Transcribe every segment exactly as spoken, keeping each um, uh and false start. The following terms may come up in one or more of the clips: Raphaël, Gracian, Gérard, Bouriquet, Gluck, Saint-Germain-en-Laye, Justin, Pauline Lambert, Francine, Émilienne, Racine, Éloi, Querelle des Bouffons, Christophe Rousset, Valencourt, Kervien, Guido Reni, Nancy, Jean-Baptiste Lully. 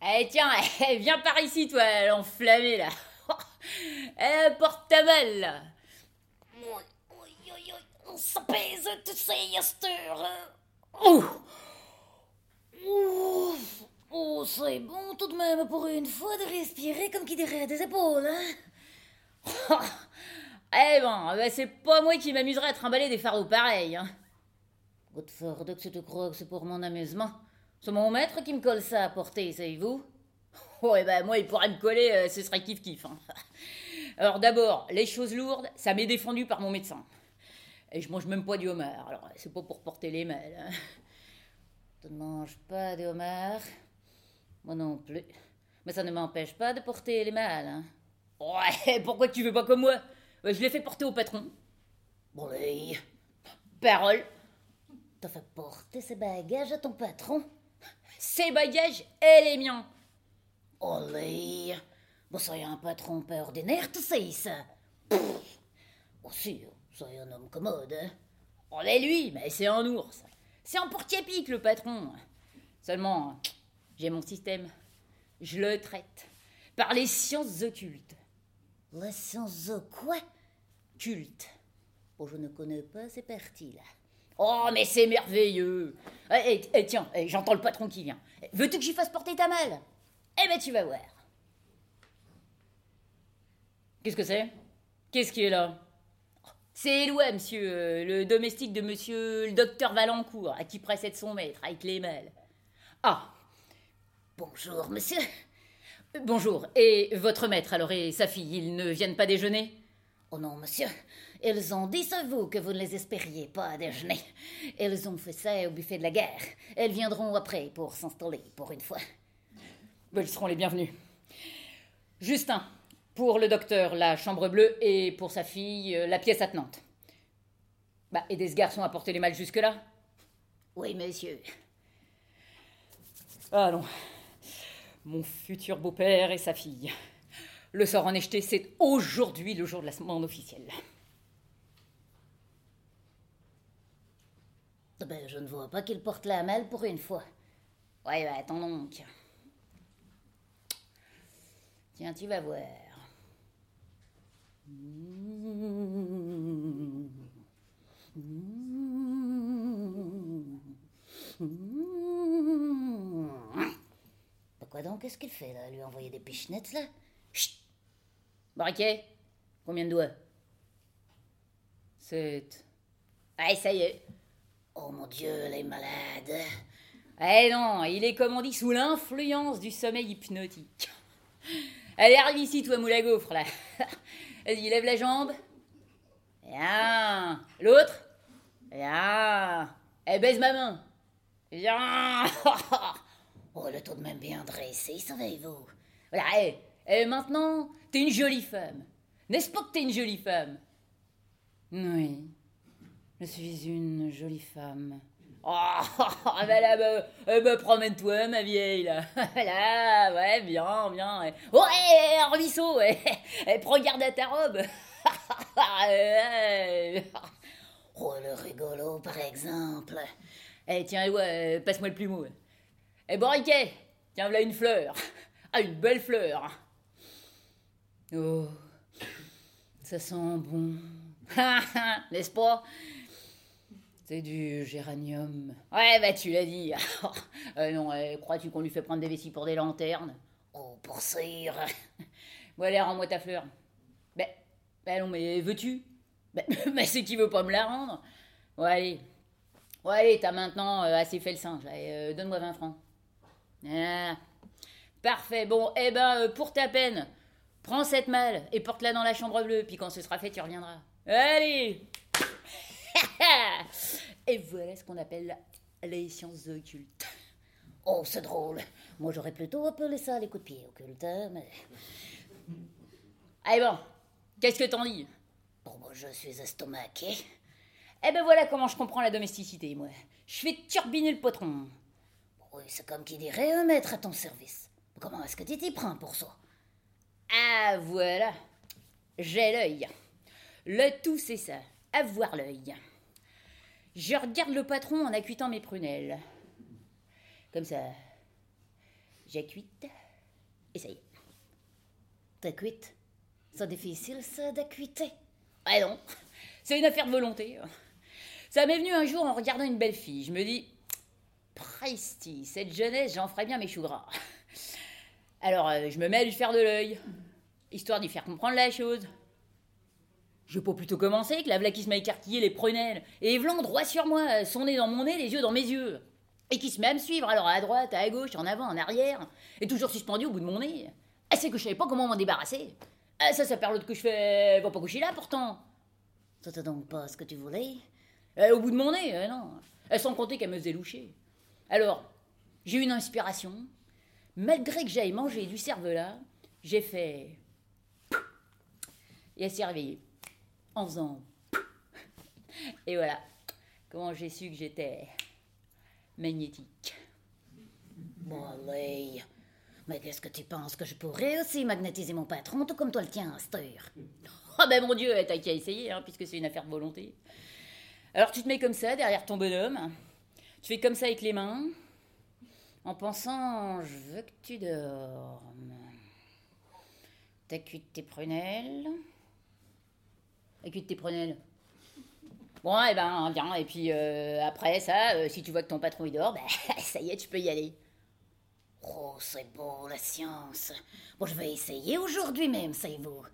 Allez, tiens, viens par ici, toi, l'enflammée, là. Elle porte ta balle, là. Ça pèse, tu sais, à cette heure. Ouh. Ouh. Oh, c'est bon tout de même pour une fois de respirer comme qui dirait des épaules, hein. Eh ben, ben, c'est pas moi qui m'amuserais à trimballer des fardeaux pareils, hein. Godeford, que tu te crois que c'est pour mon amusement? C'est mon maître qui me colle ça à porter, savez-vous? Oh, eh ben, moi, il pourrait me coller, euh, ce serait kiff-kiff, hein. Alors d'abord, les choses lourdes, ça m'est défendu par mon médecin. Et je mange même pas du homard, alors c'est pas pour porter les mâles, hein. Tu ne manges pas de homard? Moi non plus. Mais ça ne m'empêche pas de porter les mâles, hein. Ouais, pourquoi tu veux pas comme moi? Je l'ai fait porter au patron. Oui. Parole. T'as fait porter ces bagages à ton patron? Ces bagages et les miens. Olé. Bon, ça y a un patron pas ordinaire, tu sais, ça. Pfff. Oh, sûr. C'est un homme commode, hein? On est lui, mais c'est un ours. C'est un porc-à-pic, le patron. Seulement, j'ai mon système. Je le traite par les sciences occultes. Les sciences de quoi? Cultes. Oh, je ne connais pas ces parties-là. Oh, mais c'est merveilleux. Eh, eh, eh tiens, eh, j'entends le patron qui vient. Eh, veux-tu que j'y fasse porter ta malle? Eh ben, tu vas voir. Qu'est-ce que c'est? Qu'est-ce qui est là? C'est Éloi, monsieur, euh, le domestique de monsieur le docteur Valencourt, à qui précède son maître, avec les mâles. Ah, bonjour, monsieur. Bonjour, et votre maître, alors, et sa fille, ils ne viennent pas déjeuner? Oh non, monsieur, ils ont dit, savez-vous, que vous ne les espériez pas à déjeuner. Ils ont fait ça au buffet de la guerre. Elles viendront après pour s'installer, pour une fois. Ils seront les bienvenus. Justin. Pour le docteur, la chambre bleue, et pour sa fille, la pièce attenante. Bah, et des garçons à porter les malles jusque-là? Oui, monsieur. Ah non. Mon futur beau-père et sa fille. Le sort en est jeté, c'est aujourd'hui le jour de la semaine officielle. Ben, je ne vois pas qu'il porte la malle pour une fois. Ouais, bah, attends donc. Tiens, tu vas voir. Mmh. Mmh. Mmh. Bah quoi donc, qu'est-ce qu'il fait là? Lui envoyer des pichenettes là? Chut! Bouriquet, combien de doigts? Sept. Ah, ça y est. Oh mon Dieu, les malades. Eh non, il est comme on dit sous l'influence du sommeil hypnotique. Allez, arrive ici, toi, moule à gaufre, là. Vas-y, lève la jambe. Viens. L'autre. Viens. Et baise ma main. Viens. Oh, le tout de même bien dressé, savez-vous. Voilà, et, et maintenant, t'es une jolie femme. N'est-ce pas que t'es une jolie femme? Oui, je suis une jolie femme. Oh, ben là, ben, ben, ben promène-toi, ma vieille, là. Là, ouais, bien, bien. Ouais. Oh, hé, hé, un ruisseau, ouais. Et prends garde à ta robe. Oh, le rigolo, par exemple. Eh, tiens, Éloi, ouais, passe-moi le plumeau. Eh, Bouriquet, tiens, voilà une fleur. Ah, une belle fleur. Oh, ça sent bon. N'est-ce pas? C'est du géranium. Ouais, bah tu l'as dit. euh, non, euh, crois-tu qu'on lui fait prendre des vessies pour des lanternes? Oh, pour sûr. Voilà, rends-moi ta fleur. Ben, bah, bah non, mais veux-tu? Ben, bah, bah, c'est qui veut pas me la rendre? Ouais, allez. Ouais, allez, t'as maintenant euh, assez fait le singe. Allez, euh, donne-moi vingt francs. Ah, parfait. Bon, eh ben, euh, pour ta peine, prends cette malle et porte-la dans la chambre bleue. Puis quand ce sera fait, tu reviendras. Allez. Et voilà ce qu'on appelle les sciences occultes. Oh, c'est drôle. Moi, j'aurais plutôt appelé ça les coups de pied occultes, hein, mais... Allez, bon, qu'est-ce que t'en dis? Bon, moi, je suis estomaqué. Eh ben voilà comment je comprends la domesticité, moi. Je fais turbiner le patron. Oui, c'est comme qui dirait un maître à ton service. Comment est-ce que tu t'y prends pour ça? Ah, voilà. J'ai l'œil. Le tout, c'est ça. Avoir l'œil. Je regarde le patron en accutant mes prunelles. Comme ça. J'ai cuite. Et ça y est. T'as cuite. C'est difficile, ça, d'acuiter. Ah non, c'est une affaire de volonté. Ça m'est venu un jour en regardant une belle fille. Je me dis, presti, cette jeunesse, j'en ferai bien mes choux gras. Alors, je me mets à lui faire de l'œil, histoire d'y faire comprendre la chose. Je peux plutôt commencer que la v'là qui se m'a écarquillé les prunelles, et v'lant droit sur moi, son nez dans mon nez, les yeux dans mes yeux. Et qui se met à me suivre, alors à droite, à gauche, en avant, en arrière, et toujours suspendu au bout de mon nez. Ah, c'est que je savais pas comment m'en débarrasser. Ah, ça, ça perd l'autre que je fais. Va pas coucher là, pourtant. Ça t'a donc pas ce que tu voulais. Et au bout de mon nez, euh, non. Et sans compter qu'elle me faisait loucher. Alors, j'ai eu une inspiration. Malgré que j'aille manger du cervelas, j'ai fait... Et elle s'est réveillée. En faisant... Et voilà. Comment j'ai su que j'étais... magnétique. Bon, allez. Mais qu'est-ce que tu penses que je pourrais aussi magnétiser mon patron, tout comme toi le tien, Asteur? Oh ben mon Dieu, t'as qu'à essayer, hein, puisque c'est une affaire de volonté. Alors tu te mets comme ça, derrière ton bonhomme. Tu fais comme ça avec les mains, en pensant, je veux que tu dormes. T'acuites tes prunelles. T'acuites tes prunelles. Bon, et eh ben, viens, et puis euh, après ça, euh, si tu vois que ton patron il dort, ben ça y est, tu peux y aller. Oh, c'est beau, la science. Bon, je vais essayer aujourd'hui même, savez-vous.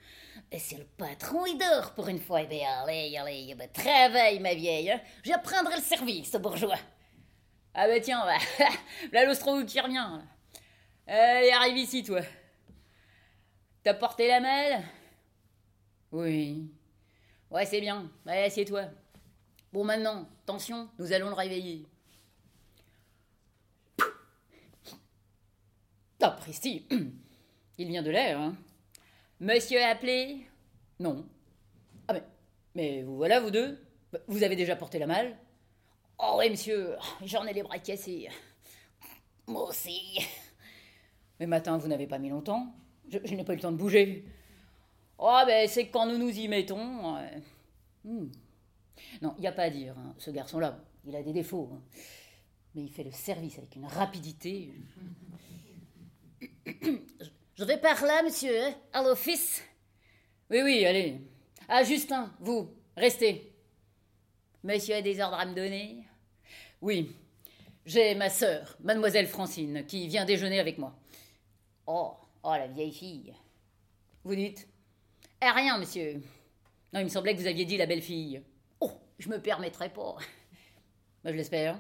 Et si le patron, il dort pour une fois, eh bien, allez, allez, ben, travaille, ma vieille. Hein. J'apprendrai le service, bourgeois. Ah ben tiens, bah, là, l'ostro qui revient. Allez, arrive ici, toi. T'as porté la malle? Oui. Ouais, c'est bien. Allez, assieds-toi. Bon, maintenant, attention, nous allons le réveiller. Ah, Pristi, il vient de l'air, hein. Monsieur a appelé ? Non. Ah, mais, mais vous voilà, vous deux. Vous avez déjà porté la malle ? Oh, oui, monsieur, j'en ai les bras cassés. Moi aussi. Mais matin, vous n'avez pas mis longtemps. Je, je n'ai pas eu le temps de bouger. Oh, ben, c'est que quand nous nous y mettons... Euh... Hmm. Non, il n'y a pas à dire, hein. Ce garçon-là, il a des défauts. Hein. Mais il fait le service avec une rapidité... Je vais par là, monsieur, hein, à l'office. Oui, oui, allez. Ah, Justin, vous, restez. Monsieur a des ordres à me donner ? Oui, j'ai ma sœur, mademoiselle Francine, qui vient déjeuner avec moi. Oh, oh, la vieille fille. Vous dites ? Eh, rien, monsieur. Non, il me semblait que vous aviez dit la belle fille. Oh, je me permettrai pas. Moi, je l'espère.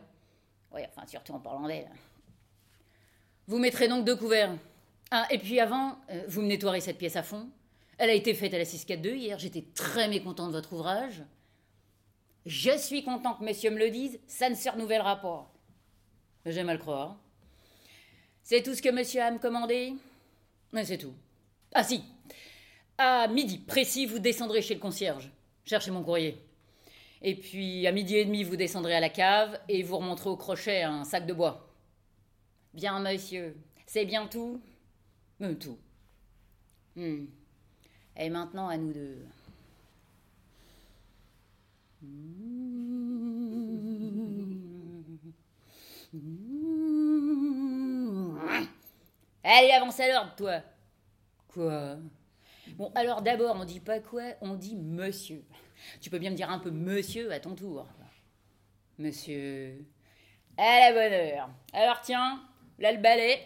Oui, enfin, surtout en parlant d'elle. Vous mettrez donc deux couverts. Ah, et puis avant, euh, vous me nettoierez cette pièce à fond. Elle a été faite à la six cent quarante-deux hier. J'étais très mécontente de votre ouvrage. Je suis content que monsieur me le dise. Ça ne se renouvellera pas. J'aime à le croire. C'est tout ce que monsieur a à me commander ? Mais c'est tout. Ah si. À midi précis, vous descendrez chez le concierge. Cherchez mon courrier. Et puis à midi et demi, vous descendrez à la cave et vous remonterez au crochet un sac de bois. Bien, monsieur. C'est bien tout ? Même tout. Hmm. Et maintenant, à nous deux. Allez, avance à l'ordre, toi. Quoi ? Bon, alors d'abord, on dit pas quoi, on dit monsieur. Tu peux bien me dire un peu monsieur à ton tour. Monsieur. À la bonne heure. Alors, tiens, là, le balai...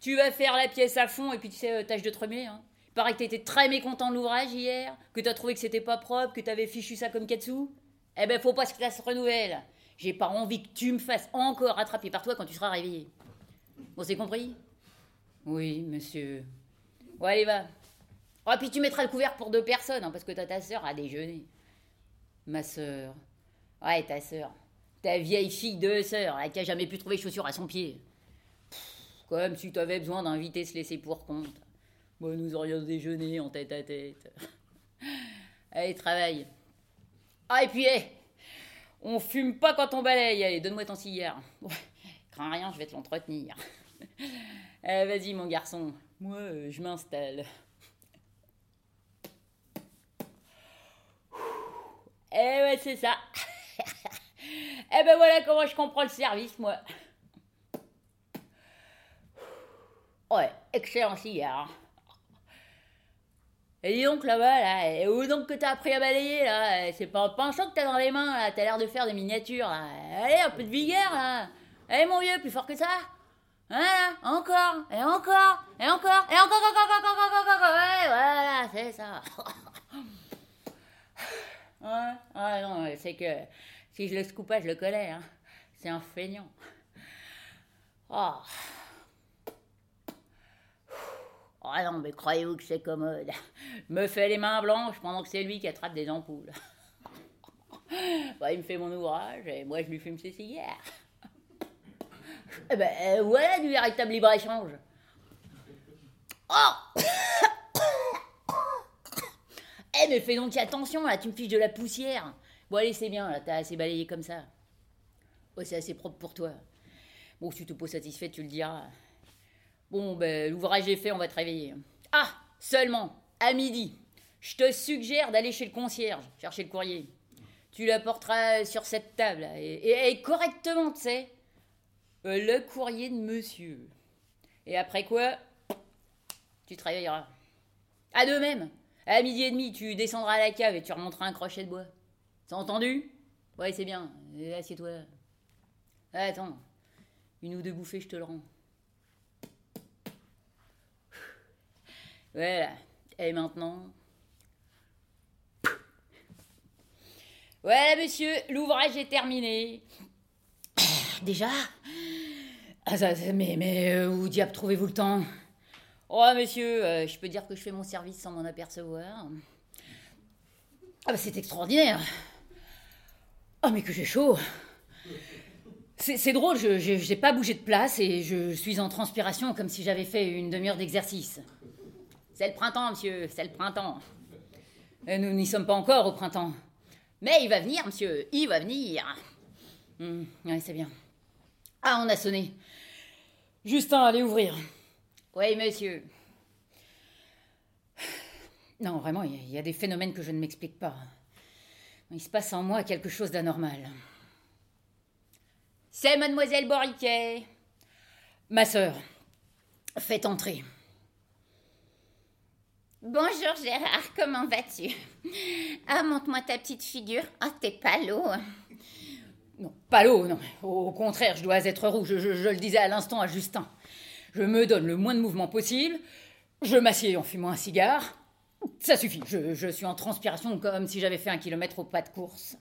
Tu vas faire la pièce à fond, et puis tu sais, tâche de tremer. Hein. Il paraît que t'étais très mécontent de l'ouvrage hier, que t'as trouvé que c'était pas propre, que t'avais fichu ça comme Katsu. Eh ben, faut pas que ça se renouvelle. J'ai pas envie que tu me fasses encore rattraper par toi quand tu seras réveillé. Bon, c'est compris ? Oui, monsieur. Bon, allez, va. Oh, puis tu mettras le couvert pour deux personnes, hein, parce que t'as ta sœur à déjeuner. Ma sœur. Ouais, ta sœur. Ta vieille fille de sœur, hein, qui a jamais pu trouver chaussures à son pied. Comme si tu avais besoin d'inviter se laisser pour compte. Bon, nous aurions déjeuné en tête à tête. Allez, travaille. Ah, et puis, hé, on fume pas quand on balaye. Allez, donne-moi ton cigare. Bon, crains rien, je vais te l'entretenir. Allez, vas-y, mon garçon. Moi, je m'installe. Eh ouais, c'est ça. Eh ben voilà comment je comprends le service, moi. Ouais, excellence hier. Hein. Et dis donc là-bas, là, et où donc que t'as appris à balayer, là? C'est pas un pinceau que t'as dans les mains, là, t'as l'air de faire des miniatures, là. Allez, un peu de vigueur, là. Allez, mon vieux, plus fort que ça. Voilà, encore, et encore, et encore, et encore, encore, encore, encore, encore, encore, encore. Ouais, voilà, c'est ça. Ouais, ouais, non, c'est que si je le scoop pas, je le connais, hein. C'est un feignant. Oh. Ah non, mais croyez-vous que c'est commode. Me fait les mains blanches pendant que c'est lui qui attrape des ampoules. Bah, il me fait mon ouvrage et moi je lui fume ses cigares. Eh ben voilà du véritable libre-échange. Oh. Eh mais fais donc attention là, tu me fiches de la poussière. Bon allez c'est bien là, t'as assez balayé comme ça. Oh c'est assez propre pour toi. Bon si tu te poses satisfait tu le diras. Bon, ben, l'ouvrage est fait, on va te réveiller. Ah, seulement, à midi, je te suggère d'aller chez le concierge, chercher le courrier. Tu l'apporteras sur cette table, et, et, et correctement, tu sais. Euh, le courrier de monsieur. Et après quoi, tu te réveilleras. À de même, à midi et demi, tu descendras à la cave et tu remonteras un crochet de bois. T'as entendu? Ouais, c'est bien, assieds-toi là. Attends, une ou deux bouffées, je te le rends. Voilà, et maintenant. Voilà, monsieur, l'ouvrage est terminé. Déjà? Ah, ça, mais, mais où diable trouvez-vous le temps? Oh, monsieur, euh, je peux dire que je fais mon service sans m'en apercevoir. Ah, bah, c'est extraordinaire! Oh, mais que j'ai chaud! C'est, c'est drôle, je n'ai pas bougé de place et je suis en transpiration comme si j'avais fait une demi-heure d'exercice. C'est le printemps, monsieur, c'est le printemps. Et nous n'y sommes pas encore au printemps. Mais il va venir, monsieur, il va venir. Mmh, oui, c'est bien. Ah, on a sonné. Justin, allez ouvrir. Oui, monsieur. Non, vraiment, il y, y a des phénomènes que je ne m'explique pas. Il se passe en moi quelque chose d'anormal. C'est mademoiselle Bouriquet. Ma sœur, faites entrer. Bonjour Gérard, comment vas-tu? Ah, montre-moi ta petite figure. Ah, oh, t'es palo. Non, palo, non. Au contraire, je dois être rouge. Je, je, je le disais à l'instant à Justin. Je me donne le moins de mouvement possible. Je m'assieds en fumant un cigare. Ça suffit, je, je suis en transpiration comme si j'avais fait un kilomètre au pas de course.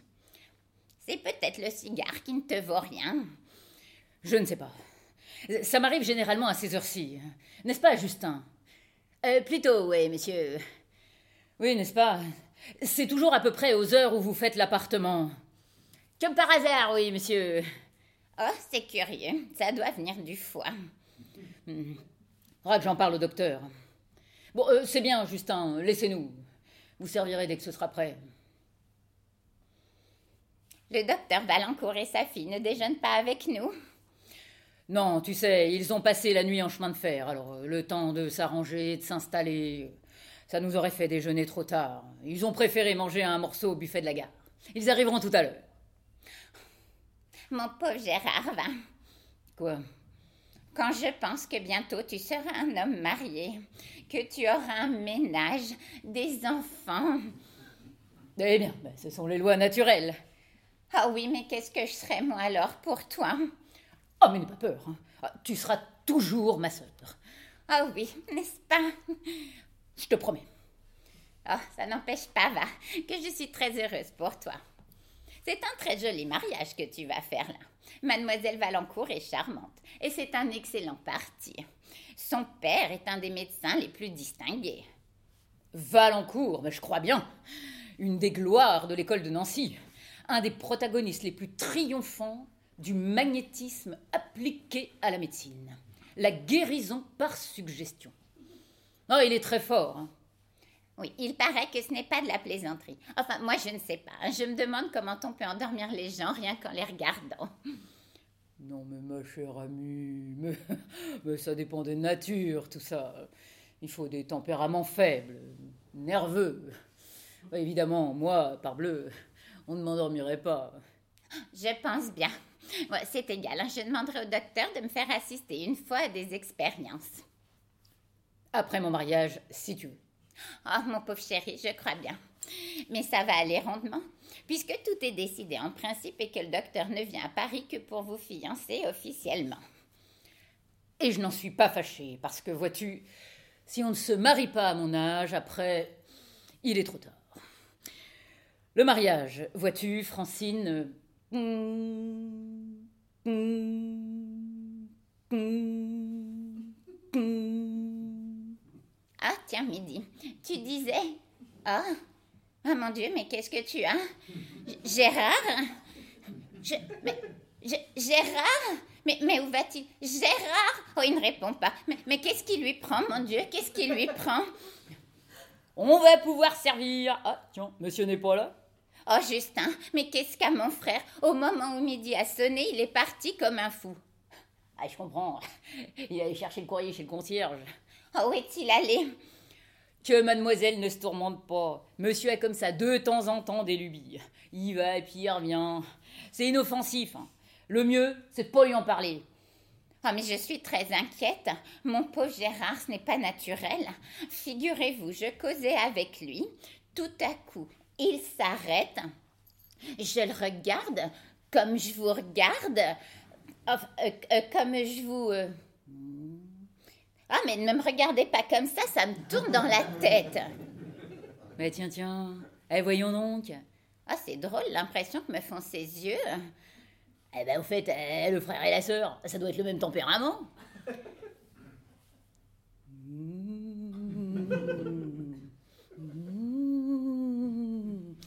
C'est peut-être le cigare qui ne te vaut rien. Je ne sais pas. Ça m'arrive généralement à ces heures-ci. N'est-ce pas, Justin? Euh, plutôt, oui, monsieur. Oui, n'est-ce pas? C'est toujours à peu près aux heures où vous faites l'appartement. Comme par hasard, oui, monsieur. Oh, c'est curieux. Ça doit venir du foie. Hmm. Faudra que j'en parle au docteur. Bon, euh, c'est bien, Justin. Laissez-nous. Vous servirez dès que ce sera prêt. Le docteur Valencourt et sa fille ne déjeunent pas avec nous? Non, tu sais, ils ont passé la nuit en chemin de fer, alors le temps de s'arranger, de s'installer, ça nous aurait fait déjeuner trop tard. Ils ont préféré manger un morceau au buffet de la gare. Ils arriveront tout à l'heure. Mon pauvre Gérard, va. Quoi? Quand je pense que bientôt tu seras un homme marié, que tu auras un ménage, des enfants... Eh bien, ben, ce sont les lois naturelles. Ah oui, mais qu'est-ce que je serais moi alors pour toi? Oh, mais n'aie pas peur, hein. Tu seras toujours ma sœur. Ah oh oui, n'est-ce pas? Je te promets. Oh, ça n'empêche pas, va, que je suis très heureuse pour toi. C'est un très joli mariage que tu vas faire, là. Mademoiselle Valencourt est charmante, et c'est un excellent parti. Son père est un des médecins les plus distingués. Valencourt, mais je crois bien. Une des gloires de l'école de Nancy. Un des protagonistes les plus triomphants du magnétisme appliqué à la médecine. La guérison par suggestion. Oh, il est très fort. Hein. Oui, il paraît que ce n'est pas de la plaisanterie. Enfin, moi, je ne sais pas. Je me demande comment on peut endormir les gens rien qu'en les regardant. Non, mais ma chère amie, mais, mais ça dépend des natures, tout ça. Il faut des tempéraments faibles, nerveux. Évidemment, moi, parbleu, on ne m'endormirait pas. Je pense bien. Ouais, c'est égal, hein. Je demanderai au docteur de me faire assister une fois à des expériences. après mon mariage, si tu veux. Ah, oh, mon pauvre chéri, je crois bien. Mais ça va aller rondement, puisque tout est décidé en principe et que le docteur ne vient à Paris que pour vous fiancer officiellement. Et je n'en suis pas fâchée, parce que, vois-tu, si on ne se marie pas à mon âge, après, il est trop tard. Le mariage, vois-tu, Francine... Mmh, mmh, mmh, mmh. Ah, tiens, Midi, tu disais... Ah, oh. Oh, mon Dieu, mais qu'est-ce que tu as, Gérard? Je, mais, je, Gérard? Mais, mais où va-t-il? Gérard? Oh, il ne répond pas. Mais, mais qu'est-ce qui lui prend, mon Dieu? Qu'est-ce qui lui prend? On va pouvoir servir. Ah, tiens, monsieur n'est pas là. Oh, Justin, mais qu'est-ce qu'a mon frère? Au moment où Midi a sonné, il est parti comme un fou. Ah, je comprends. Il allait chercher le courrier chez le concierge. Oh, où est-il allé? Que mademoiselle ne se tourmente pas. Monsieur a comme ça de temps en temps des lubies. Il va et puis il revient. C'est inoffensif. Hein. Le mieux, c'est de ne pas lui en parler. Ah, oh, mais je suis très inquiète. Mon pauvre Gérard, ce n'est pas naturel. Figurez-vous, je causais avec lui. Tout à coup, il s'arrête. Je le regarde comme je vous regarde. Euh, euh, euh, comme je vous... Euh... Ah, mais ne me regardez pas comme ça, ça me tourne dans la tête. Mais tiens, tiens, eh, voyons donc. Ah, c'est drôle, l'impression que me font ses yeux. Eh ben, au fait, eh, le frère et la sœur, ça doit être le même tempérament.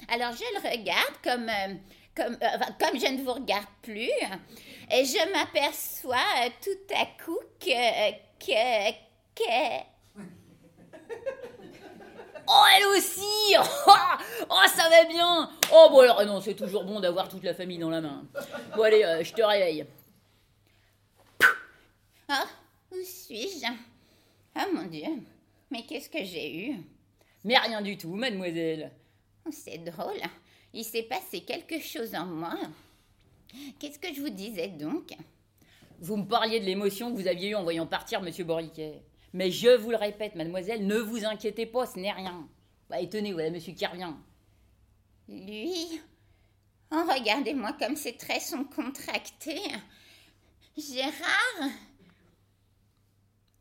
Alors, je le regarde comme... Euh, Comme, euh, comme je ne vous regarde plus, et je m'aperçois euh, tout à coup que, que, que... Oh, elle aussi! Oh, oh, ça va bien! Oh, bon alors, non, c'est toujours bon d'avoir toute la famille dans la main. Bon, allez, euh, je te réveille. Oh, où suis-je? Oh, mon Dieu, mais qu'est-ce que j'ai eu? Mais rien du tout, mademoiselle. Oh, c'est drôle. Il s'est passé quelque chose en moi. Qu'est-ce que je vous disais donc? Vous me parliez de l'émotion que vous aviez eue en voyant partir monsieur Bouriquet. Mais je vous le répète, mademoiselle, ne vous inquiétez pas, ce n'est rien. Bah, et tenez, voilà monsieur Kervien. Lui? Oh, regardez-moi comme ses traits sont contractés. Gérard?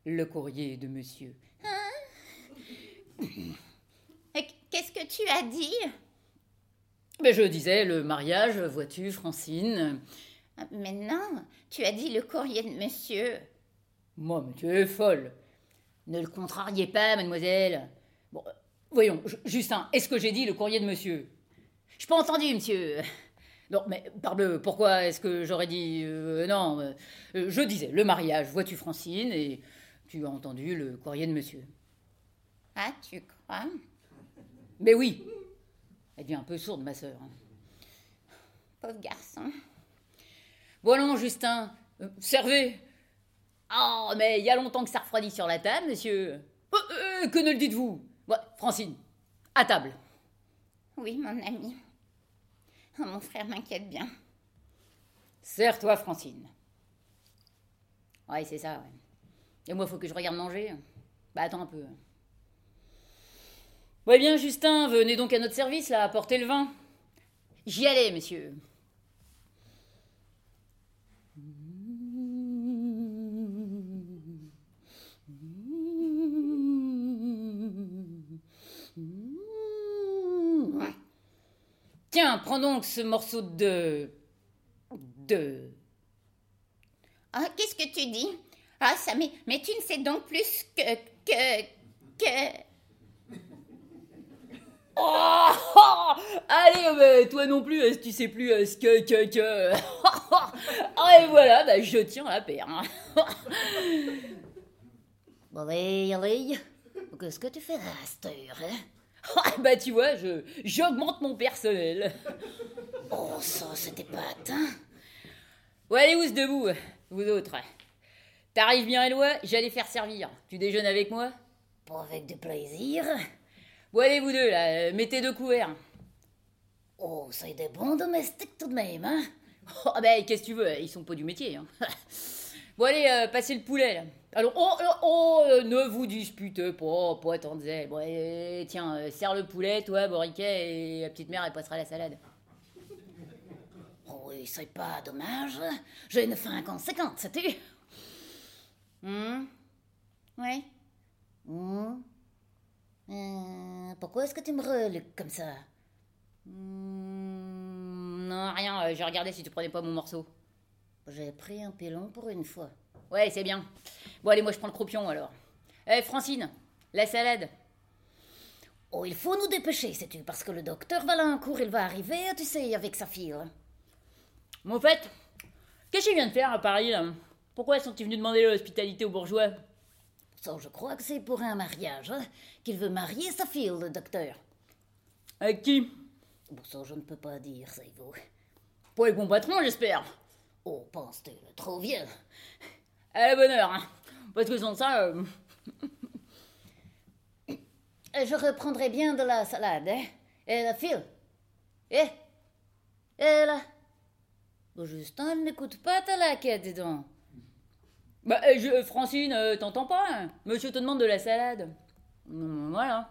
Le courrier de monsieur. Hein? Qu'est-ce que tu as dit? Mais je disais, le mariage, vois-tu, Francine... Mais non, tu as dit le courrier de monsieur. Moi, mais tu es folle. Ne le contrariez pas, mademoiselle. Bon, voyons, Justin, est-ce que j'ai dit le courrier de monsieur? Je n'ai pas entendu, monsieur. Non, mais parbleu, pourquoi est-ce que j'aurais dit... Euh, non, euh, je disais, le mariage, vois-tu, Francine, et tu as entendu le courrier de monsieur. Ah, tu crois? Mais oui. Elle devient un peu sourde, ma sœur. Pauvre garçon. Bon, allons, Justin. Euh, servez. Ah, oh, mais il y a longtemps que ça refroidit sur la table, monsieur. Euh, euh, que ne le dites-vous? Bon, Francine, à table. Oui, mon ami. Oh, mon frère m'inquiète bien. Serre-toi, Francine. Ouais, c'est ça, ouais. Et moi, il faut que je regarde manger. Bah, attends un peu. Ouais bien, Justin, venez donc à notre service, là, apportez le vin. J'y allais, messieurs. Tiens, prends donc ce morceau de... de... Ah, oh, qu'est-ce que tu dis? Ah, ça m'est... Mais tu ne sais donc plus que... que... que... Oh, oh, allez, mais toi non plus, tu sais plus ce que, que, que... Ah, et voilà, bah, je tiens la paire. Hein. Bon, allez, allez, qu'est-ce que tu fais là, cette heure, hein? Ah, bah, tu vois, je, j'augmente mon personnel. Oh, ça, c'était pas atteint. Bon, allez, vous debout, vous autres. T'arrives bien, Éloi, j'allais faire servir. Tu déjeunes avec moi? Pas avec du plaisir. Bon, allez, vous deux, là, mettez deux couverts. Oh, c'est des bons domestiques tout de même, hein? Oh, ben, qu'est-ce que tu veux? Ils sont pas du métier, hein? Bon, allez, euh, passez le poulet, là. Alors, oh, oh, oh, ne vous disputez pas, pas tant de zèbre. Ouais, tiens, euh, serre le poulet, toi, Bouriquet, et la petite mère, elle passera la salade. Oh, oui, c'est pas dommage. J'ai une faim conséquente, sais-tu? Hum? Oui? Hum? Euh, pourquoi est-ce que tu me reluques comme ça? Hum, non, rien, euh, j'ai regardé si tu prenais pas mon morceau. J'ai pris un pilon pour une fois. Ouais, c'est bien. Bon, allez, moi, je prends le croupion, alors. Hé, hey, Francine, la salade. Oh, il faut nous dépêcher, sais-tu, parce que le docteur Valencourt, il va arriver, tu sais, avec sa fille. Mais au fait, qu'est-ce qu'il vient de faire à Paris, là? Pourquoi sont-ils venus demander l'hospitalité aux bourgeois? Ça, je crois que c'est pour un mariage, hein, qu'il veut marier sa fille, le docteur. Avec qui? Bon, ça, je ne peux pas dire, ça y vaut. Pas avec mon patron, j'espère. Oh, penses-tu le trop vieux? À la bonne heure, hein, parce que sans ça... Euh... Je reprendrai bien de la salade, hein. Et la file. Eh Et là bon, Justin, n'écoute pas ta laquette, dis donc. Bah, je, Francine, euh, t'entends pas, hein. Monsieur te demande de la salade. Mmh, voilà.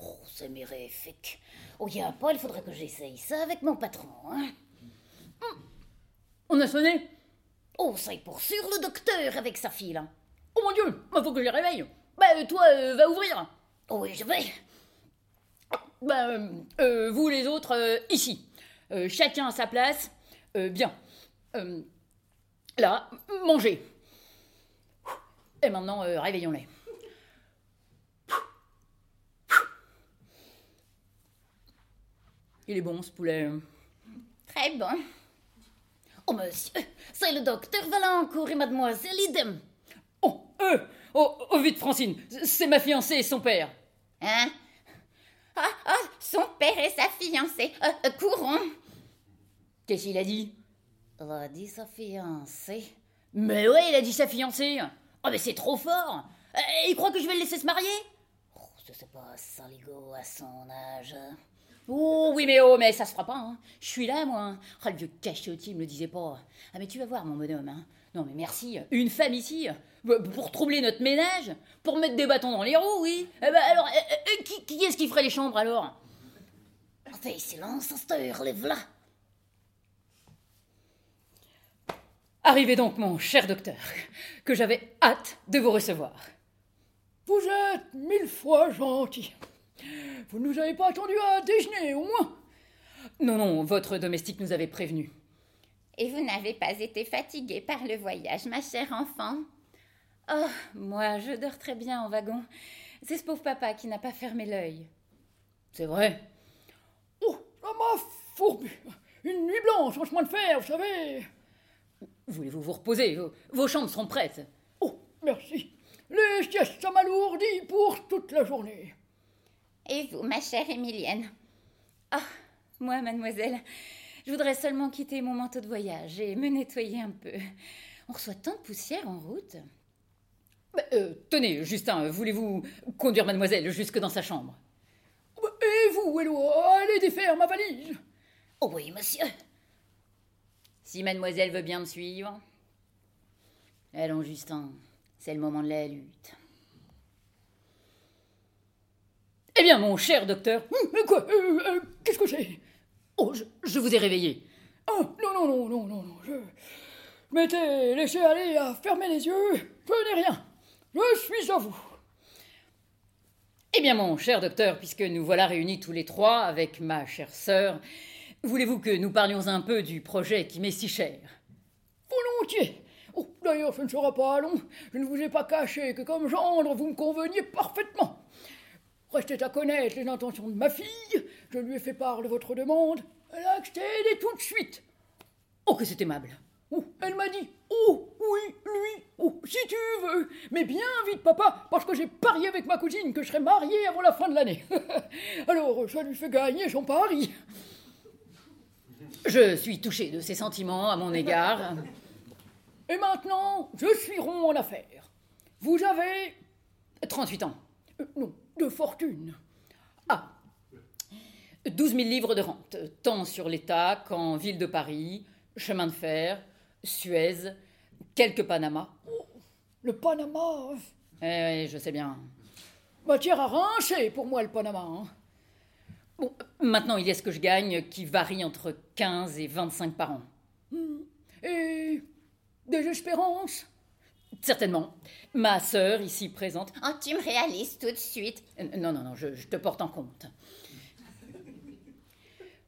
Oh, c'est mirifique. Oh, y a pas, il faudrait que j'essaye ça avec mon patron, hein. Mmh. On a sonné. Oh, c'est pour sûr le docteur avec sa fille, là. Oh mon Dieu, il faut que je les réveille. Bah, toi, euh, va ouvrir. Oh, oui, je vais. Bah, euh, euh, vous les autres, euh, ici. Euh, chacun à sa place. Euh, bien. Euh, là, mangez. Et maintenant, euh, réveillons-les. Il est bon, ce poulet. Très bon. Oh, monsieur, c'est le docteur Valencourt et mademoiselle idem. Oh, eux oh, oh, vite, Francine, c'est ma fiancée et son père. Hein? Ah, ah, son père et sa fiancée, euh, euh, courons. Qu'est-ce qu'il a dit? Il a dit sa fiancée. Mais ouais, il a dit sa fiancée. Oh, mais c'est trop fort. Euh, il croit que je vais le laisser se marier? Oh, je sais pas, saligo à son âge... Oh oui, mais oh, mais ça se fera pas, hein. Je suis là, moi. Oh, le vieux cachotier, il me le disait pas. Ah, mais tu vas voir, mon bonhomme, hein. Non, mais merci. Une femme ici, pour troubler notre ménage, pour mettre des bâtons dans les roues, oui. Eh ben, alors, euh, euh, qui, qui est-ce qui ferait les chambres, alors? Fais silence, Asteur, lève-la. Arrivez donc, mon cher docteur, que j'avais hâte de vous recevoir. Vous êtes mille fois gentil. Vous ne nous avez pas attendu à déjeuner, au moins? Non, non, votre domestique nous avait prévenus. Et vous n'avez pas été fatiguée par le voyage, ma chère enfant? Oh, moi, je dors très bien en wagon. C'est ce pauvre papa qui n'a pas fermé l'œil. C'est vrai. Oh, ça m'a fourbu. Une nuit blanche en chemin de fer, vous savez. Voulez-vous vous reposer? Vos, vos chambres sont prêtes. Oh, merci. Les siestes, ça m'alourdit pour toute la journée. Et vous, ma chère Émilienne? Ah, moi, mademoiselle, je voudrais seulement quitter mon manteau de voyage et me nettoyer un peu. On reçoit tant de poussière en route. Bah, euh, tenez, Justin, voulez-vous conduire mademoiselle jusque dans sa chambre? Et vous, Éloi, allez défaire ma valise. Oh oui, monsieur. Si mademoiselle veut bien me suivre. Allons, Justin, c'est le moment de la lutte. Eh bien, mon cher docteur... Quoi euh, euh, Qu'est-ce que c'est? Oh, je, je vous ai réveillé. Oh, non, non, non, non, non, non. Je, je m'étais laissé aller à fermer les yeux. Je n'ai rien. Je suis à vous. Eh bien, mon cher docteur, puisque nous voilà réunis tous les trois avec ma chère sœur, voulez-vous que nous parlions un peu du projet qui m'est si cher? Volontiers. Oh, d'ailleurs, ce ne sera pas long. Je ne vous ai pas caché que comme gendre, vous me conveniez parfaitement. Restait à connaître les intentions de ma fille, je lui ai fait part de votre demande, elle a accédé tout de suite. Oh, que c'est aimable. Oh, elle m'a dit, oh, oui, lui, oh, si tu veux, mais bien vite, papa, parce que j'ai parié avec ma cousine que je serais mariée avant la fin de l'année. Alors, ça lui fait gagner son pari. Je suis touchée de ses sentiments à mon égard. Et maintenant, je suis rond en affaires. Vous avez trente-huit ans. Euh, non. De fortune. Ah, douze mille livres de rente, tant sur l'État qu'en ville de Paris, chemin de fer, Suez, quelques Panama. Le Panama. Eh oui, je sais bien. Matière à rincher pour moi, le Panama. Hein. Bon, maintenant, il y a ce que je gagne qui varie entre quinze et vingt-cinq par an. Et des espérances ? Certainement. Ma sœur, ici présente... Oh, tu me réalises tout de suite. Non, non, non, je, je te porte en compte.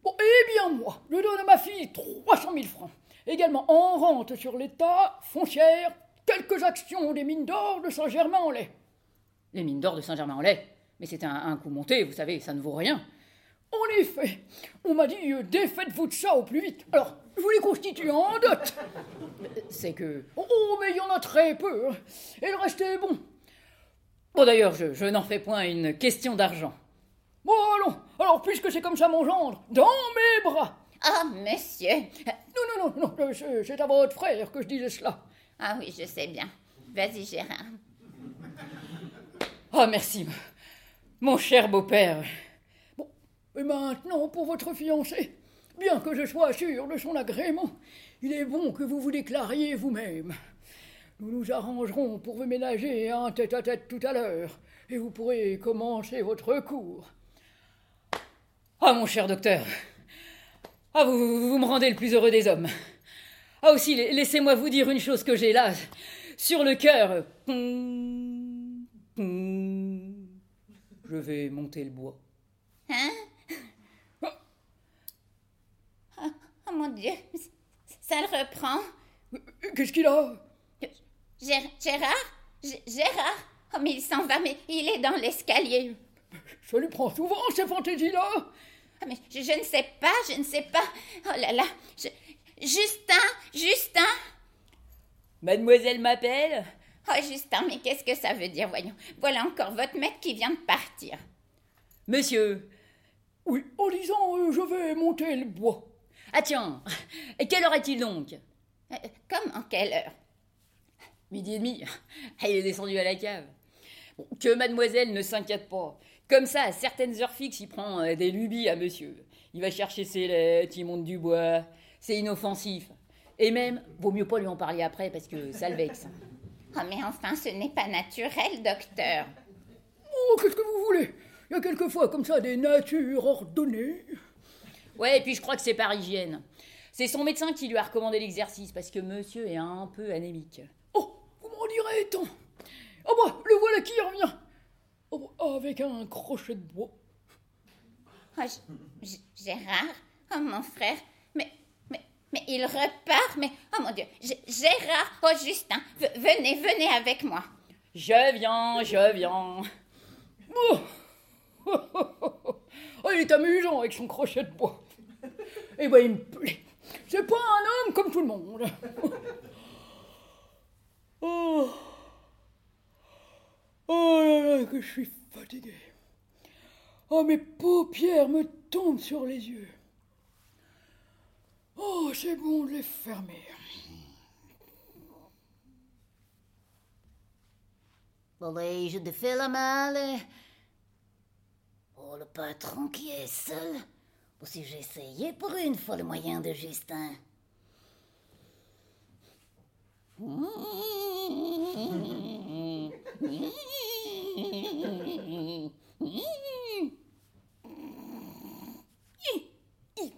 Bon, eh bien, moi, je donne à ma fille trois cent mille francs. Également en rente sur l'État, foncière, quelques actions des mines d'or de Saint-Germain-en-Laye. Les mines d'or de Saint-Germain-en-Laye ? Mais c'est un, un coup monté, vous savez, ça ne vaut rien. En effet, on m'a dit euh, « défaites-vous de ça au plus vite ». Alors, je vous les constitue en dot. C'est que... Oh, mais il y en a très peu. Et le reste est bon. Bon, d'ailleurs, je, je n'en fais point une question d'argent. Bon, allons. Alors, puisque c'est comme ça, mon gendre, dans mes bras. Ah, monsieur. Non, non, non, non, c'est, c'est à votre frère que je disais cela. Ah oui, je sais bien. Vas-y, Gérard. Ah, oh, merci, mon cher beau-père. Bon, et maintenant, pour votre fiancé. Bien que je sois sûr de son agrément, il est bon que vous vous déclariez vous-même. Nous nous arrangerons pour vous ménager un tête-à-tête tout à l'heure, et vous pourrez commencer votre cours. Ah, mon cher docteur, ah, vous, vous, vous me rendez le plus heureux des hommes. Ah, aussi, laissez-moi vous dire une chose que j'ai là, sur le cœur. Je vais monter le bois. Hein ? Oh mon Dieu, ça le reprend. Qu'est-ce qu'il a ? Gér- Gérard ? G- Gérard ? Oh mais il s'en va, mais il est dans l'escalier. Ça lui prend souvent ces fantaisies-là. Oh mais je, je ne sais pas, je ne sais pas. Oh là là, je... Justin, Justin. Mademoiselle m'appelle ? Oh Justin, mais qu'est-ce que ça veut dire, voyons. Voilà encore votre maître qui vient de partir. Monsieur. Oui, en disant euh, je vais monter le bois. Ah tiens, et quelle heure est-il donc ? euh, Comme en quelle heure ? Midi et demi. Ah, il est descendu à la cave. Bon, que mademoiselle ne s'inquiète pas. Comme ça, à certaines heures fixes, il prend euh, des lubies à monsieur. Il va chercher ses lettres, il monte du bois. C'est inoffensif. Et même, vaut mieux pas lui en parler après parce que ça le vexe. Ah, oh, mais enfin, ce n'est pas naturel, docteur. Oh, qu'est-ce que vous voulez ? Il y a quelquefois comme ça des natures ordonnées. Ouais, et puis je crois que c'est par hygiène. C'est son médecin qui lui a recommandé l'exercice, parce que monsieur est un peu anémique. Oh, vous m'en direz tant. Oh bah, le voilà qui revient. Oh, avec un crochet de bois. Oh, G- Gérard, oh mon frère, mais, mais, mais il repart, mais, oh mon Dieu, G- Gérard, oh Justin, v- venez, venez avec moi. Je viens, je viens. Oh, oh, oh, oh, oh. Oh, il est amusant avec son crochet de bois. Eh ben, il me plaît. C'est pas un homme comme tout le monde. Oh, oh là là, que je suis fatigué. Oh, mes paupières me tombent sur les yeux. Oh, c'est bon de les fermer. Allez, je te fais la malle. Oh, le patron qui est seul. Ou si j'essayais pour une fois le moyen de Justin. Il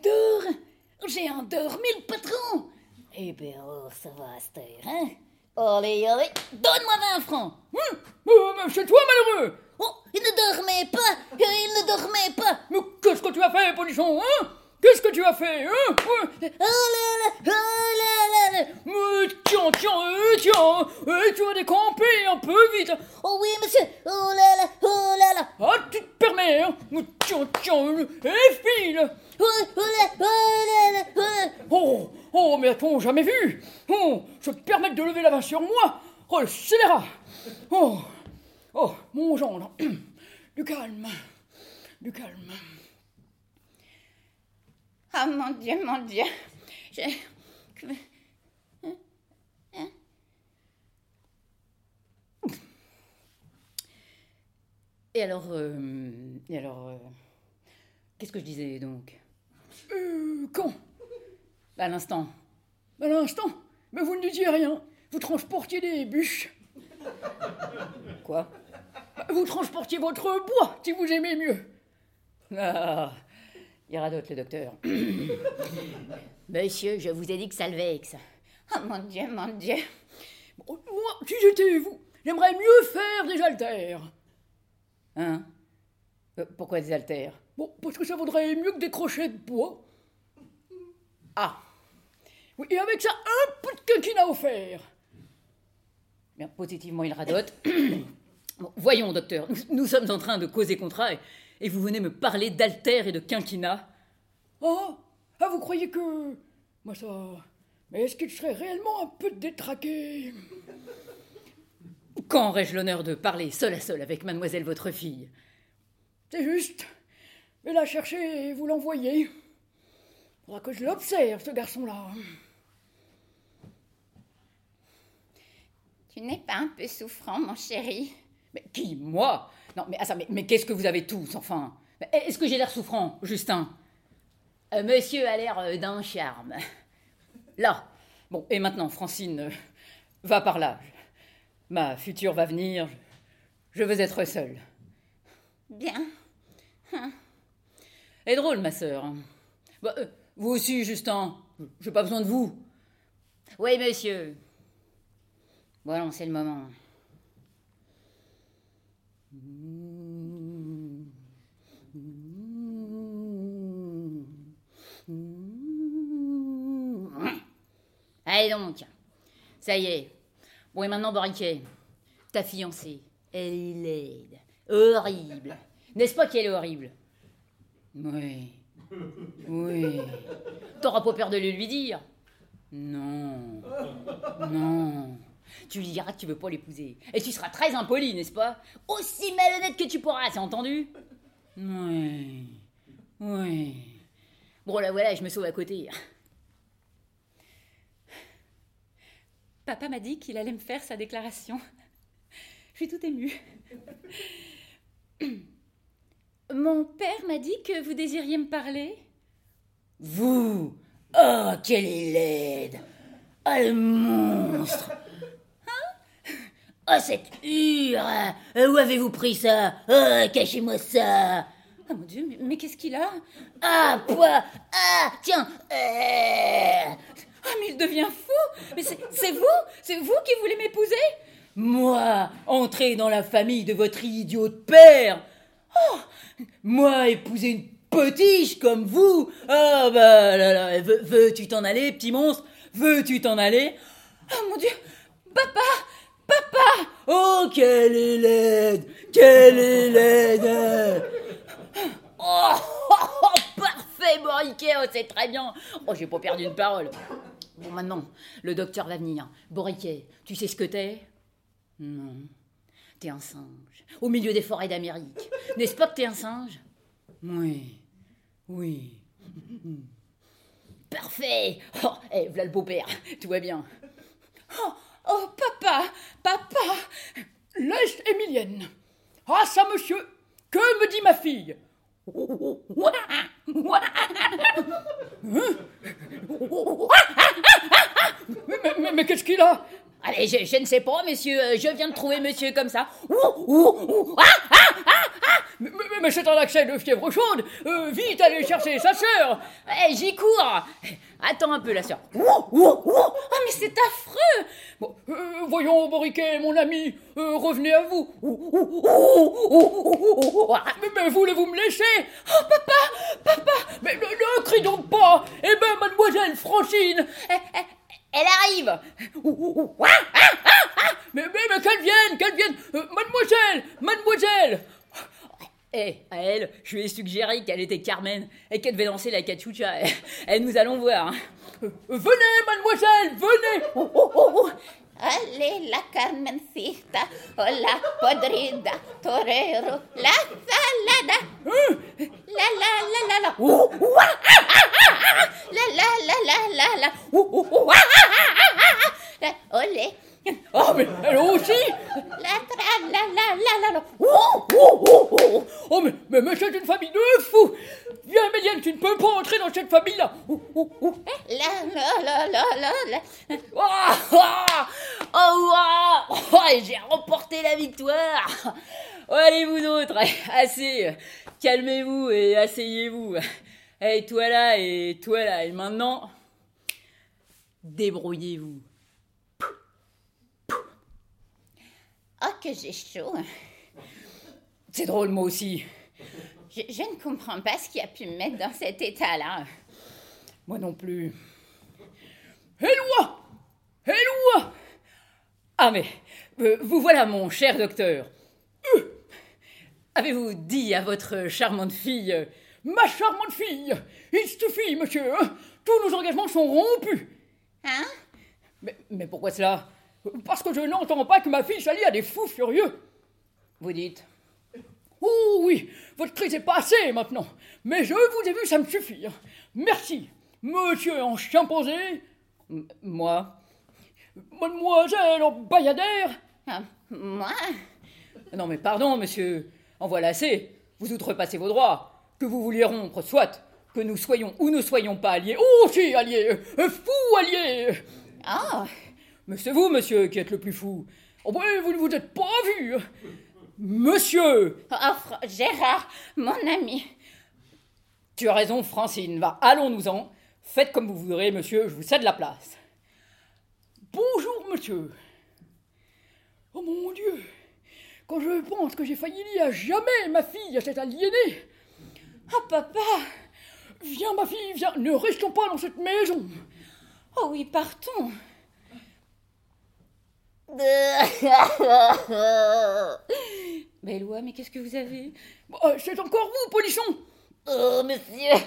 dort. J'ai endormi le patron. Eh bien, oh, ça va à cette heure, hein? Allez, allez, donne-moi vingt francs. Hum, euh, c'est toi, malheureux. Oh, il ne dormait pas. Il ne dormait pas. Mais qu'est-ce que tu as fait, polichon, hein? Qu'est-ce que tu as fait, hein? Oh là là, oh là là là. Mais tiens, tiens, tiens. Et tu as décampé un peu vite. Oh oui, monsieur. Oh là là, oh là là. Ah, tu te permets, hein? Tiens, tiens, et file. Oh, oh là, oh là là, oh là. Oh, oh, mais a-t-on jamais vu? Oh, je te permets de lever la main sur moi. Oh, le scélérat. Oh. Oh, mon gendre, du calme, du calme. Oh mon Dieu, mon Dieu. Je... Et alors, euh, et alors, euh, qu'est-ce que je disais donc ? Euh, quand ? À l'instant. À l'instant ? Mais vous ne disiez rien. Vous transportiez des bûches. Quoi ? Vous transportiez votre bois, si vous aimez mieux. Ah, il radote le docteur. Monsieur, je vous ai dit que ça levait, que ça. Oh mon Dieu, mon Dieu. Bon, moi, si j'étais vous, j'aimerais mieux faire des haltères. Hein ? euh, Pourquoi des haltères ? Bon, parce que ça vaudrait mieux que des crochets de bois. Ah. Oui, et avec ça, un peu de quinquina offert. Bien, positivement, il radote. Bon, voyons, docteur, nous, nous sommes en train de causer contrat et, et vous venez me parler d'altère et de quinquina. Oh, ah, vous croyez que... Moi, ça... Mais est-ce qu'il serait réellement un peu détraqué ? Quand aurais-je l'honneur de parler seul à seul avec mademoiselle votre fille ? C'est juste. Mais la chercher et vous l'envoyer. Faudra que je l'observe, ce garçon-là. Tu n'es pas un peu souffrant, mon chéri ? Mais qui, moi ? Non, mais, ça, mais, mais qu'est-ce que vous avez tous, enfin ? Est-ce que j'ai l'air souffrant, Justin ? euh, Monsieur a l'air euh, d'un charme. Là. Bon, et maintenant, Francine, euh, va par là. Ma future va venir. Je veux être seule. Bien. Hum. Et drôle, ma sœur. Bah, euh, vous aussi, Justin. J'ai pas besoin de vous. Oui, monsieur. Bon, non, c'est le moment. Allez donc. Ça y est. Bon, et maintenant, Bouriquet, ta fiancée, elle est laide, horrible. N'est-ce pas qu'elle est horrible ? Oui. Oui. T'auras pas peur de le lui dire ? Non. Non. Tu lui diras que tu veux pas l'épouser. Et tu seras très impoli, n'est-ce pas ? Aussi malhonnête que tu pourras, c'est entendu ? Oui. Oui. Bon, là voilà, je me sauve à côté. Papa m'a dit qu'il allait me faire sa déclaration. Je suis toute émue. Mon père m'a dit que vous désiriez me parler. Vous ? Oh, quelle est laide ! Ah, le monstre ! Hein ? Ah, oh, cette hure ! Où avez-vous pris ça ? Ah, oh, cachez-moi ça ! Ah, mon Dieu, mais, mais qu'est-ce qu'il a ? Ah, quoi ? Ah, tiens euh... Ah, mais il devient fou ! Mais c'est, c'est vous ? C'est vous qui voulez m'épouser ? Moi, entrer dans la famille de votre idiot de père ? Oh, moi, épouser une potiche comme vous ? Ah, oh, bah là là, veux, veux-tu t'en aller, petit monstre ? Veux-tu t'en aller ? Oh mon Dieu, papa, papa ! Oh, quelle est laide ! Quelle est laide ! Oh, oh, oh, parfait, Bouriquet, oh, c'est très bien. Oh, j'ai pas perdu une parole. Bon, maintenant, le docteur va venir. Bouriquet, tu sais ce que t'es ? Non. T'es un singe, au milieu des forêts d'Amérique. N'est-ce pas que t'es un singe ? Oui, oui. Parfait ! Oh, hé, hey, voilà le beau-père, tout va bien. Oh, oh, papa, papa ! Laisse Émilienne. Ah, oh, ça, monsieur, que me dit ma fille ? mais, mais, mais, mais qu'est-ce qu'il a ? Allez, je, je ne sais pas, monsieur, je viens de trouver monsieur comme ça. Mais, mais, mais c'est un accès de fièvre chaude. Euh, vite, allez chercher sa sœur. Eh, j'y cours. Attends un peu, la sœur. Ah, mais c'est affreux. Bon, euh, voyons, Bouriquet, mon ami, euh, revenez à vous. Mais, mais voulez-vous me laisser ? Oh, papa, papa. Mais ne crie donc pas. Eh ben, mademoiselle Francine. Eh, eh, Elle arrive. Ah, ah, ah, ah. Mais, mais, mais qu'elle vienne, qu'elle vienne. Euh, mademoiselle, mademoiselle. Eh, à elle, je lui ai suggéré qu'elle était Carmen et qu'elle devait danser la cachucha. Et, et nous allons voir. Euh, venez, mademoiselle, venez. Oh, oh, oh, oh. Allez, la Carmencita, hola, podrida, torero, la salada. Hum. La la la la la. Oh, oh, ah, ah, ah, ah. La la la la la la. Oh, oh, oh, ah, ah, ah, ah, ah. La, olé, Ah, mais elle aussi! La tra la la la la la! Oh, oh, oh, oh! Oh, mais, mais, mais c'est une famille de fous! Viens, Émilienne, tu ne peux pas entrer dans cette famille-là! Oh, oh, oh. La la la la la la! Ah, ah, oh, wow! Oh, j'ai remporté la victoire! Oh, allez, vous d'autres! Assez! Calmez-vous et asseyez-vous! Hey, toi là et toi là! Et maintenant, débrouillez-vous! Ah, oh, que j'ai chaud. C'est drôle, moi aussi. Je, je ne comprends pas ce qui a pu me mettre dans cet état-là. Moi non plus. Éloi ! Éloi ! Ah, mais, euh, vous voilà, mon cher docteur. Euh, avez-vous dit à votre charmante fille, euh, « Ma charmante fille, il suffit, monsieur, hein, tous nos engagements sont rompus !» Hein ? Mais, mais pourquoi cela ? Parce que je n'entends pas que ma fille s'allie à des fous furieux. Vous dites? Oh oui, votre crise est passée maintenant. Mais je vous ai vu, ça me suffit. Merci, monsieur en chimpanzé. M- moi Mademoiselle en bayadère. Ah, moi Non mais pardon, monsieur. En voilà assez. Vous outrepassez vos droits. Que vous vouliez rompre, soit. Que nous soyons ou ne soyons pas alliés. Oh si, alliés euh, Fous alliés. Ah oh. Mais c'est vous, monsieur, qui êtes le plus fou. Oh, ben, vous ne vous êtes pas vu. Monsieur. Oh, Gérard, mon ami. Tu as raison, Francine. Va, allons-nous-en. Faites comme vous voudrez, monsieur. Je vous cède la place. Bonjour, monsieur. Oh, mon Dieu. Quand je pense que j'ai failli lier à jamais ma fille à cette aliénée. Ah, oh, papa. Viens, ma fille, viens. Ne restons pas dans cette maison. Oh oui, partons. Mais Éloi, mais qu'est-ce que vous avez? euh, C'est encore vous, polichon! Oh, monsieur!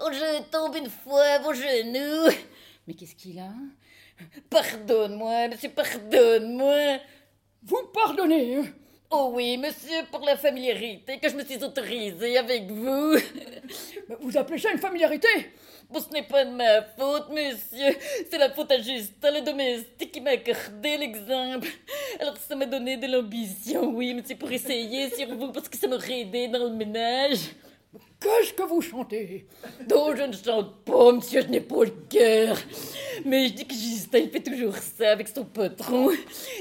Oh, je tombe une fois à vos genoux! Mais qu'est-ce qu'il a? Pardonne-moi, monsieur, pardonne-moi! Vous pardonnez? Oh oui, monsieur, pour la familiarité que je me suis autorisée avec vous! Vous appelez ça une familiarité? Bon, ce n'est pas de ma faute, monsieur. C'est la faute à Justin, le domestique, qui m'a accordé l'exemple. Alors, ça m'a donné de l'ambition, oui, monsieur, pour essayer sur vous, parce que ça m'aurait aidé dans le ménage. Qu'est-ce que vous chantez? Non, je ne chante pas, monsieur, je n'ai pas le cœur. Mais je dis que Justin, il fait toujours ça avec son patron.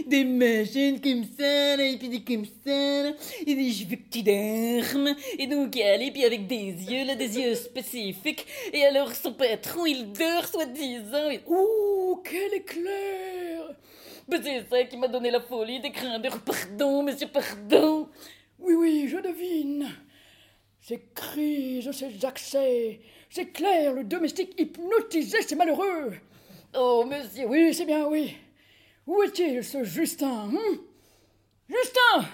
Des machines comme ça, là, et puis des comme ça, là. Il dit, je veux que tu dormes. Et donc, allez, puis avec des yeux, là, des yeux spécifiques. Et alors, son patron, il dort, soi-disant. Et... Ouh, quel éclair! Mais c'est ça qui m'a donné la folie des grandeurs. Pardon, monsieur, pardon. Oui, oui, je devine. Ces crises, ces accès, c'est clair, le domestique hypnotisé, c'est malheureux. Oh, monsieur, oui, c'est bien, oui. Où est-il, ce Justin, hein? Justin!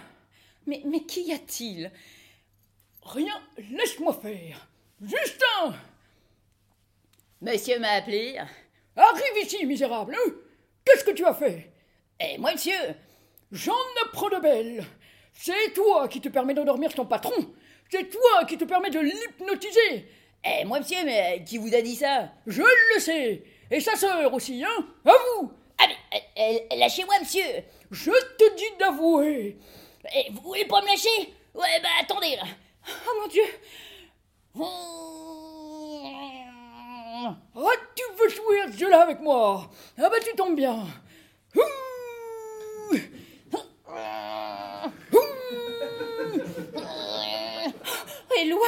Mais, mais qu'y a-t-il? Rien, laisse-moi faire. Justin! Monsieur m'a appelé. Arrive ici, misérable, hein? Qu'est-ce que tu as fait? Eh, moi, monsieur. J'en apprends de belles. C'est toi qui te permets d'endormir ton patron. C'est toi qui te permets de l'hypnotiser. Eh, moi, monsieur, mais qui vous a dit ça? Je le sais. Et sa sœur aussi, hein? À vous. Ah, mais, euh, lâchez-moi, monsieur. Je te dis d'avouer. Eh, vous voulez pas me lâcher? Ouais, bah, attendez, là. Oh, mon Dieu. Ah, oh, tu veux jouer à ce jeu-là avec moi? Ah, bah, tu tombes bien. Ouh. Éloi,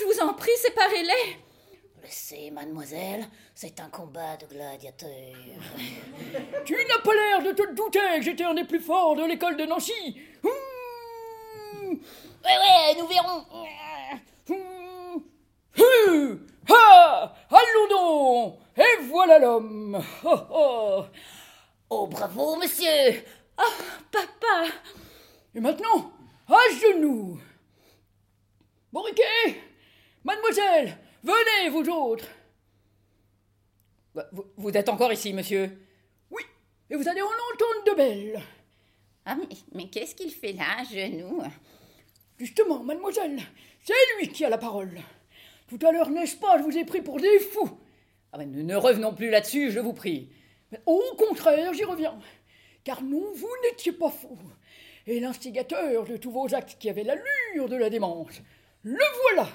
je vous en prie, séparez-les. Laissez, mademoiselle, c'est un combat de gladiateurs. Tu n'as pas l'air de te douter que j'étais un des plus forts de l'école de Nancy. Mmh. Ouais, ouais, nous verrons. Mmh. Mmh. Ah, allons donc. Et voilà l'homme. Oh, oh. Oh, bravo, monsieur. Oh, papa. Et maintenant, à genoux. Bouriquet, mademoiselle, venez, vous autres. Vous, vous êtes encore ici, monsieur? Oui, et vous allez en entendre de belles. Ah, mais, mais qu'est-ce qu'il fait là, à genoux? Justement, mademoiselle, c'est lui qui a la parole. Tout à l'heure, n'est-ce pas, je vous ai pris pour des fous. Ah, mais ne revenons plus là-dessus, je vous prie. Mais au contraire, j'y reviens, car non, vous n'étiez pas faux. Et l'instigateur de tous vos actes qui avait l'allure de la démence, le voilà.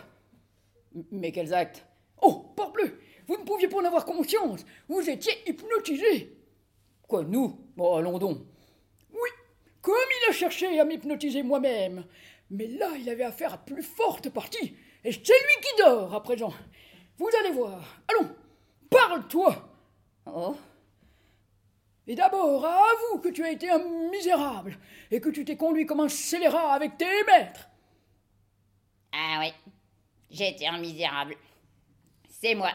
Mais quels actes? Oh, parbleu, vous ne pouviez pas en avoir conscience, vous étiez hypnotisé. Quoi, nous? Oh, allons donc. Oui, comme il a cherché à m'hypnotiser moi-même, mais là, il avait affaire à plus forte partie, et c'est lui qui dort à présent. Vous allez voir. Allons, parle-toi. Oh. Et d'abord, avoue que tu as été un misérable et que tu t'es conduit comme un scélérat avec tes maîtres. Ah oui, j'ai été un misérable. C'est moi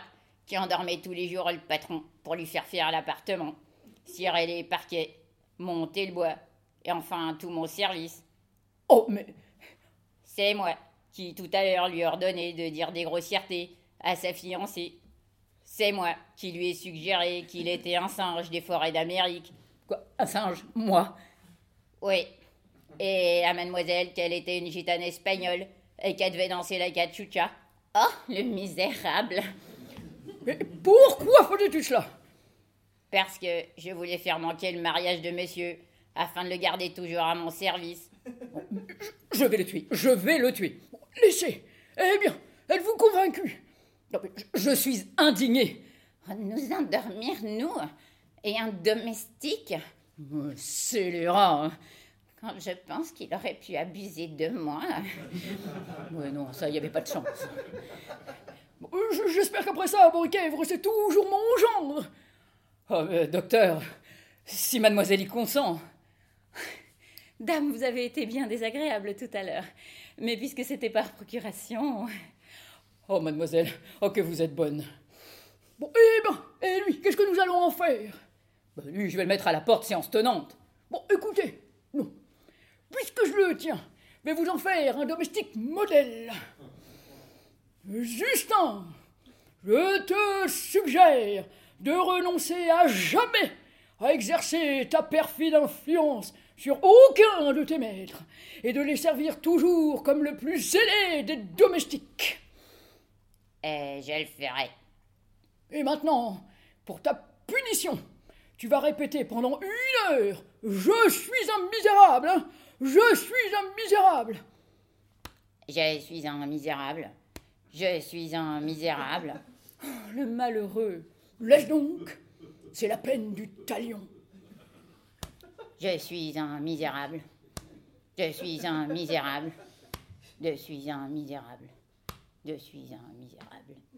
qui endormais tous les jours le patron pour lui faire faire l'appartement, cirer les parquets, monter le bois et enfin tout mon service. Oh, mais... C'est moi qui, tout à l'heure, lui ordonnais de dire des grossièretés à sa fiancée. C'est moi qui lui ai suggéré qu'il était un singe des forêts d'Amérique. Quoi, un singe? Moi? Oui. Et à mademoiselle qu'elle était une gitane espagnole et qu'elle devait danser la cachucha. Oh, le misérable! Mais pourquoi faisais-tu cela? Parce que je voulais faire manquer le mariage de monsieur afin de le garder toujours à mon service. Je vais le tuer, je vais le tuer. Laissez. Eh bien, êtes-vous convaincu? Non, mais je, je suis indignée. Nous endormir, nous? Et un domestique? Scélérat, hein. Quand je pense qu'il aurait pu abuser de moi. Ouais, non, ça, il n'y avait pas de chance. Bon, j'espère qu'après ça, Bouriquet, c'est toujours mon gendre. Oh, mais, docteur, si mademoiselle y consent... Dame, vous avez été bien désagréable tout à l'heure. Mais puisque c'était par procuration... Oh, mademoiselle, oh, que vous êtes bonne. Bon, eh ben, et lui, qu'est-ce que nous allons en faire? Ben, lui, je vais le mettre à la porte séance tenante. Bon, écoutez, non. Puisque je le tiens, je vais vous en faire un domestique modèle. Justin, je te suggère de renoncer à jamais à exercer ta perfide influence sur aucun de tes maîtres et de les servir toujours comme le plus zélé des domestiques. Et je le ferai. Et maintenant, pour ta punition, tu vas répéter pendant une heure « Je suis un misérable, hein, je suis un misérable !»« Je suis un misérable, je suis un misérable. » Oh, le malheureux. Laisse donc, c'est la peine du talion. « Je suis un misérable, je suis un misérable, je suis un misérable. » Je suis un misérable.